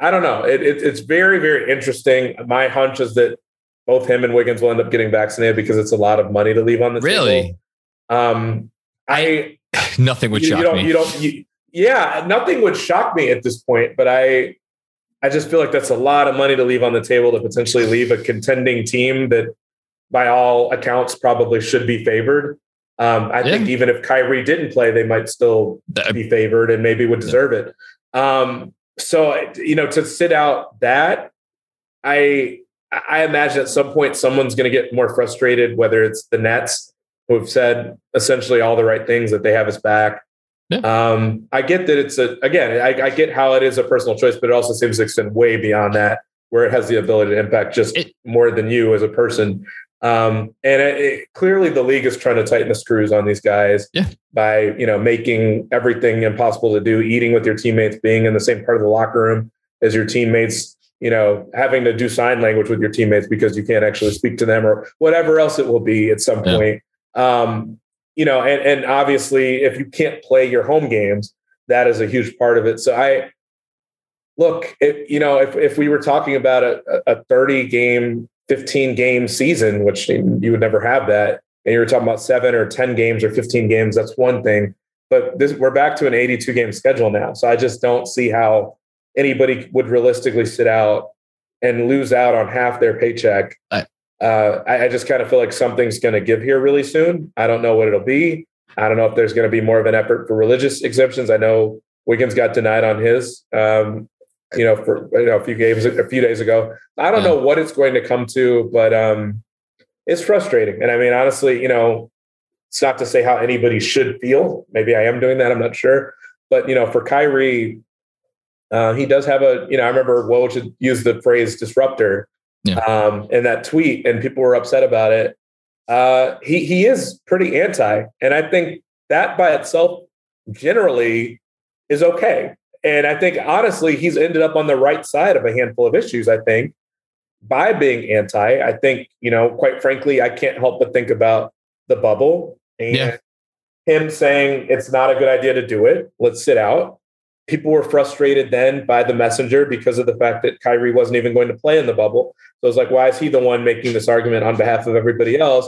I don't know. It, it, it's very, very interesting. My hunch is that both him and Wiggins will end up getting vaccinated because it's a lot of money to leave on the table. Really? Um, I, I nothing would you, shock you don't, me. You don't, you, yeah, nothing would shock me at this point. But I, I just feel like that's a lot of money to leave on the table to potentially leave a contending team that, by all accounts, probably should be favored. Um, I yeah. think even if Kyrie didn't play, they might still be favored and maybe would deserve yeah. it. Um, so, you know, to sit out that, I I imagine at some point someone's going to get more frustrated, whether it's the Nets, who have said essentially all the right things, that they have his back. Yeah. Um, I get that it's a, again, I, I get how it is a personal choice, but it also seems to extend way beyond that, where it has the ability to impact just it, more than you as a person. Um, and it, it, clearly the league is trying to tighten the screws on these guys yeah. by, you know, making everything impossible to do, eating with your teammates, being in the same part of the locker room as your teammates, you know, having to do sign language with your teammates because you can't actually speak to them or whatever else it will be at some yeah. point. Um, you know, and, and obviously if you can't play your home games, that is a huge part of it. So I look, if, you know, if, if we were talking about a, a thirty game, fifteen game season, which you would never have that. And you were talking about seven or ten games or fifteen games. That's one thing, but this, we're back to an eighty-two game schedule now. So I just don't see how anybody would realistically sit out and lose out on half their paycheck. I, uh, I, I just kind of feel like something's going to give here really soon. I don't know what it'll be. I don't know if there's going to be more of an effort for religious exemptions. I know Wiggins got denied on his, um, you know, for you know, a few games, a few days ago. I don't yeah. know what it's going to come to, but um, it's frustrating. And I mean, honestly, you know, it's not to say how anybody should feel. Maybe I am doing that. I'm not sure. But, you know, for Kyrie, uh, he does have a, you know, I remember Woj used the phrase disruptor yeah. um, in that tweet, and people were upset about it. Uh, he he is pretty anti. And I think that by itself generally is okay. And I think, honestly, he's ended up on the right side of a handful of issues, I think, by being anti. I think, you know, quite frankly, I can't help but think about the bubble and yeah. him saying it's not a good idea to do it. Let's sit out. People were frustrated then by the messenger because of the fact that Kyrie wasn't even going to play in the bubble. So it's like, why is he the one making this argument on behalf of everybody else?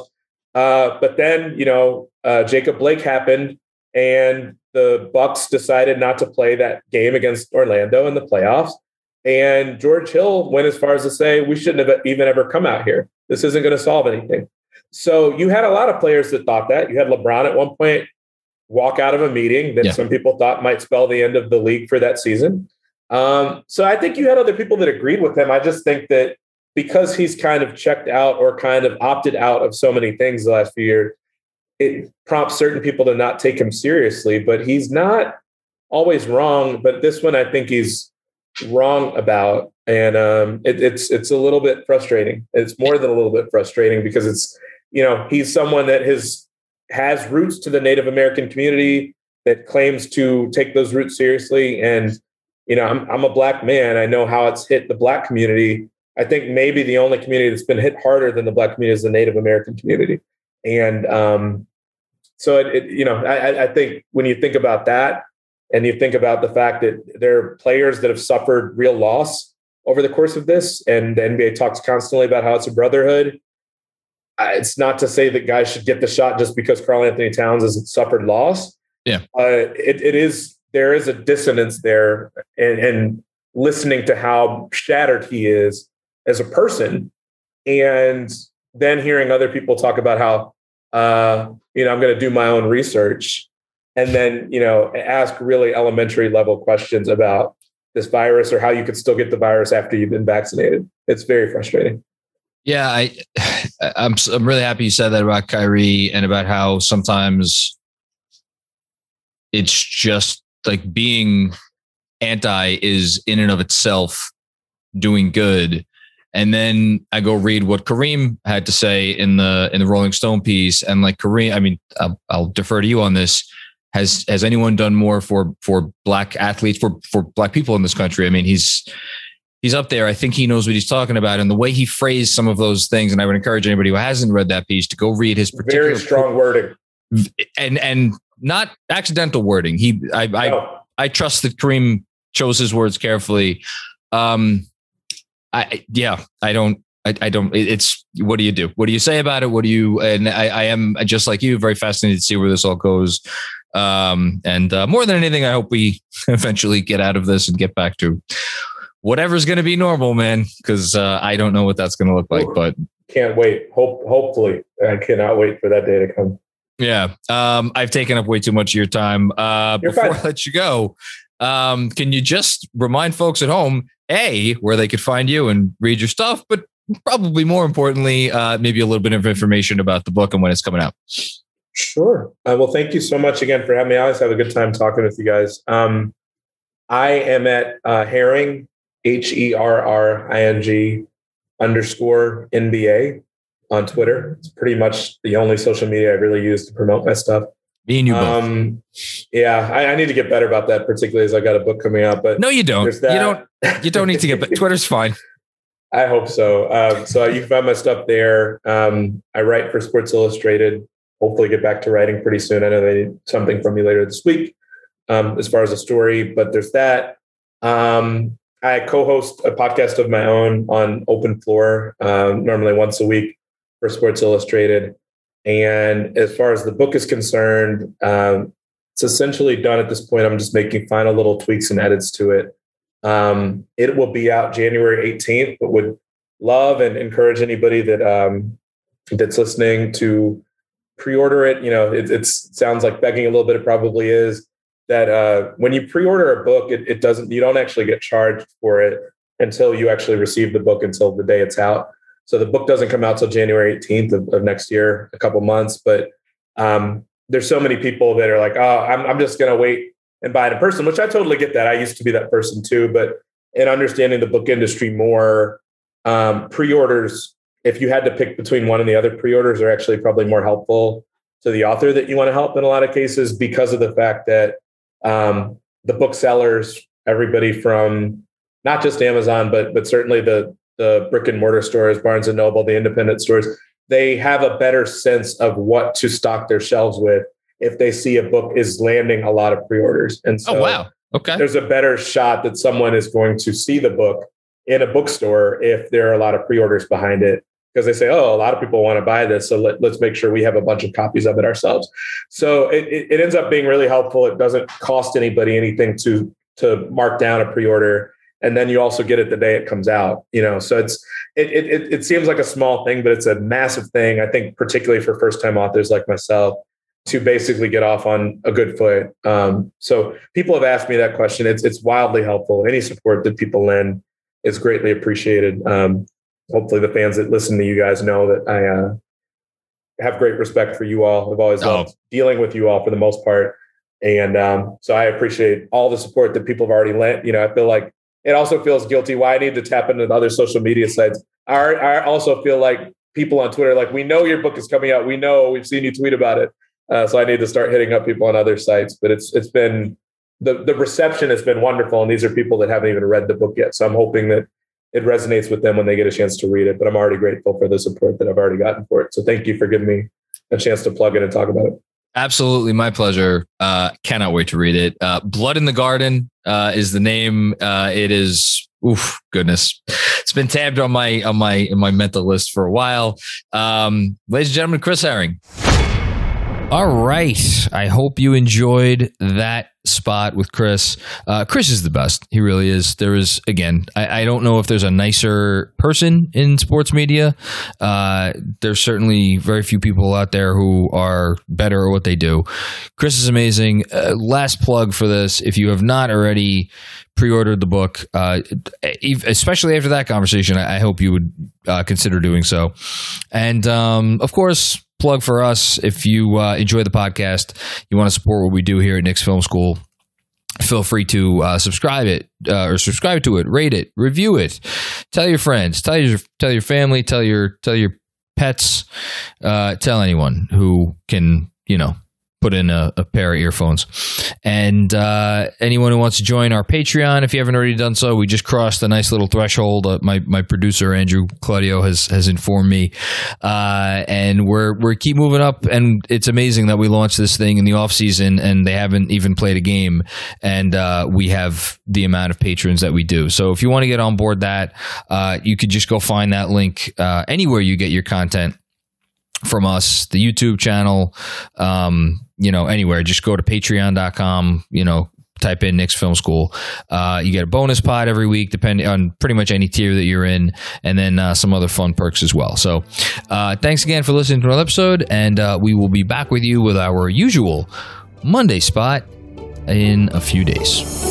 Uh, but then, you know, uh, Jacob Blake happened. And the Bucks decided not to play that game against Orlando in the playoffs. And George Hill went as far as to say, we shouldn't have even ever come out here. This isn't going to solve anything. So you had a lot of players that thought that. You had LeBron at one point walk out of a meeting that yeah. some people thought might spell the end of the league for that season. Um, so I think you had other people that agreed with him. I just think that because he's kind of checked out or kind of opted out of so many things the last few years, it prompts certain people to not take him seriously, but he's not always wrong. But this one, I think he's wrong about. And um, it, it's, it's a little bit frustrating. It's more than a little bit frustrating because it's, you know, he's someone that has, has roots to the Native American community, that claims to take those roots seriously. And, you know, I'm, I'm a black man. I know how it's hit the black community. I think maybe the only community that's been hit harder than the black community is the Native American community. And um, so, it, it, you know, I, I think when you think about that and you think about the fact that there are players that have suffered real loss over the course of this, and the N B A talks constantly about how it's a brotherhood. It's not to say that guys should get the shot just because Karl-Anthony Towns has suffered loss. Yeah, uh, it, it is. There is a dissonance there, and, and listening to how shattered he is as a person, and then hearing other people talk about how, uh, you know, I'm going to do my own research, and then, you know, ask really elementary level questions about this virus or how you could still get the virus after you've been vaccinated. It's very frustrating. Yeah, I, I'm I'm really happy you said that about Kyrie and about how sometimes it's just like being anti is in and of itself doing good. And then I go read what Kareem had to say in the in the Rolling Stone piece, and like Kareem, I mean, I'll, I'll defer to you on this. Has has anyone done more for for black athletes, for for black people in this country? I mean, he's he's up there. I think he knows what he's talking about, and the way he phrased some of those things. And I would encourage anybody who hasn't read that piece to go read his particular very strong wording, and and not accidental wording. He I no. I, I trust that Kareem chose his words carefully. Um, I, yeah, I don't, I, I don't, it's, what do you do? What do you say about it? What do you, and I, I am just like you, very fascinated to see where this all goes. Um, and uh, more than anything, I hope we eventually get out of this and get back to whatever's going to be normal, man. Cause uh, I don't know what that's going to look like, but can't wait. Hope, hopefully I cannot wait for that day to come. Yeah. Um, I've taken up way too much of your time. Uh, You're before fine. I let you go, um, can you just remind folks at home, A, where they could find you and read your stuff, but probably more importantly, uh, maybe a little bit of information about the book and when it's coming out. Sure. Uh, well, thank you so much again for having me. I always have a good time talking with you guys. Um, I am at uh, Herring, H E R R I N G underscore N B A on Twitter. It's pretty much the only social media I really use to promote my stuff. Me and you um, both. Yeah, I, I need to get better about that, particularly as I got a book coming out. But no, you don't. You don't. You don't need to get better. Twitter's fine. I hope so. Um, so you can find my stuff there. Um, I write for Sports Illustrated. Hopefully, get back to writing pretty soon. I know they need something from me later this week, um, as far as a story. But there's that. Um, I co-host a podcast of my own on Open Floor, um, normally once a week for Sports Illustrated. And as far as the book is concerned, um, it's essentially done at this point. I'm just making final little tweaks and edits to it. Um, it will be out January eighteenth, but would love and encourage anybody that um, that's listening to pre-order it. You know, it it's, sounds like begging a little bit. It probably is that uh, when you pre-order a book, it, it doesn't, you don't actually get charged for it until you actually receive the book, until the day it's out. So the book doesn't come out till January eighteenth of, of next year, a couple months. But um, there's so many people that are like, oh, I'm, I'm just going to wait and buy it in person, which I totally get that. I used to be that person too. But in understanding the book industry more, um, pre-orders, if you had to pick between one and the other, pre-orders are actually probably more helpful to the author that you want to help in a lot of cases, because of the fact that um, the booksellers, everybody from not just Amazon, but but certainly the the brick and mortar stores, Barnes and Noble, the independent stores, they have a better sense of what to stock their shelves with if they see a book is landing a lot of pre-orders. And so oh, wow. Okay. There's a better shot that someone is going to see the book in a bookstore if there are a lot of pre-orders behind it, because they say, oh, a lot of people want to buy this. So let, let's make sure we have a bunch of copies of it ourselves. So it, it, it ends up being really helpful. It doesn't cost anybody anything to, to mark down a pre-order. And then you also get it the day it comes out, you know. So it's it it it seems like a small thing, but it's a massive thing. I think particularly for first time authors like myself, to basically get off on a good foot. Um, so people have asked me that question. It's it's wildly helpful. Any support that people lend is greatly appreciated. Um, hopefully the fans that listen to you guys know that I uh, have great respect for you all. I've always loved oh. dealing with you all for the most part. And um, so I appreciate all the support that people have already lent. You know, I feel like it also feels guilty why I need to tap into the other social media sites. I, I also feel like people on Twitter, like, we know your book is coming out. We know, we've seen you tweet about it. Uh, so I need to start hitting up people on other sites, but it's, it's been the, the reception has been wonderful. And these are people that haven't even read the book yet. So I'm hoping that it resonates with them when they get a chance to read it, but I'm already grateful for the support that I've already gotten for it. So thank you for giving me a chance to plug in and talk about it. Absolutely. My pleasure. Uh, cannot wait to read it. Uh, Blood in the Garden uh, is the name. Uh, it is, oof, goodness. It's been tabbed on my, on my, in my mental list for a while. Um, ladies and gentlemen, Chris Herring. All right. I hope you enjoyed that spot with Chris. Uh, Chris is the best. He really is. There is, again, I, I don't know if there's a nicer person in sports media. Uh, there's certainly very few people out there who are better at what they do. Chris is amazing. Uh, last plug for this. If you have not already pre-ordered the book, uh, especially after that conversation, I, I hope you would uh, consider doing so. And um, of course, plug for us. If you uh, enjoy the podcast, you want to support what we do here at Knicks Film School, feel free to uh, subscribe it uh, or subscribe to it, rate it, review it, tell your friends, tell your tell your family, tell your tell your pets, uh, tell anyone who can, you know, put in a, a pair of earphones. And uh, anyone who wants to join our Patreon, if you haven't already done so, we just crossed a nice little threshold. Uh, my my producer Andrew Claudio has has informed me, uh, and we're we're keep moving up. And it's amazing that we launched this thing in the off season, and they haven't even played a game, and uh, we have the amount of patrons that we do. So if you want to get on board that, uh, you could just go find that link uh, anywhere you get your content from us, the YouTube channel. Um, you know, anywhere, just go to patreon dot com, you know, type in Knicks Film School. Uh, you get a bonus pod every week, depending on pretty much any tier that you're in, and then uh, some other fun perks as well. So uh, thanks again for listening to another episode, and uh, we will be back with you with our usual Monday spot in a few days.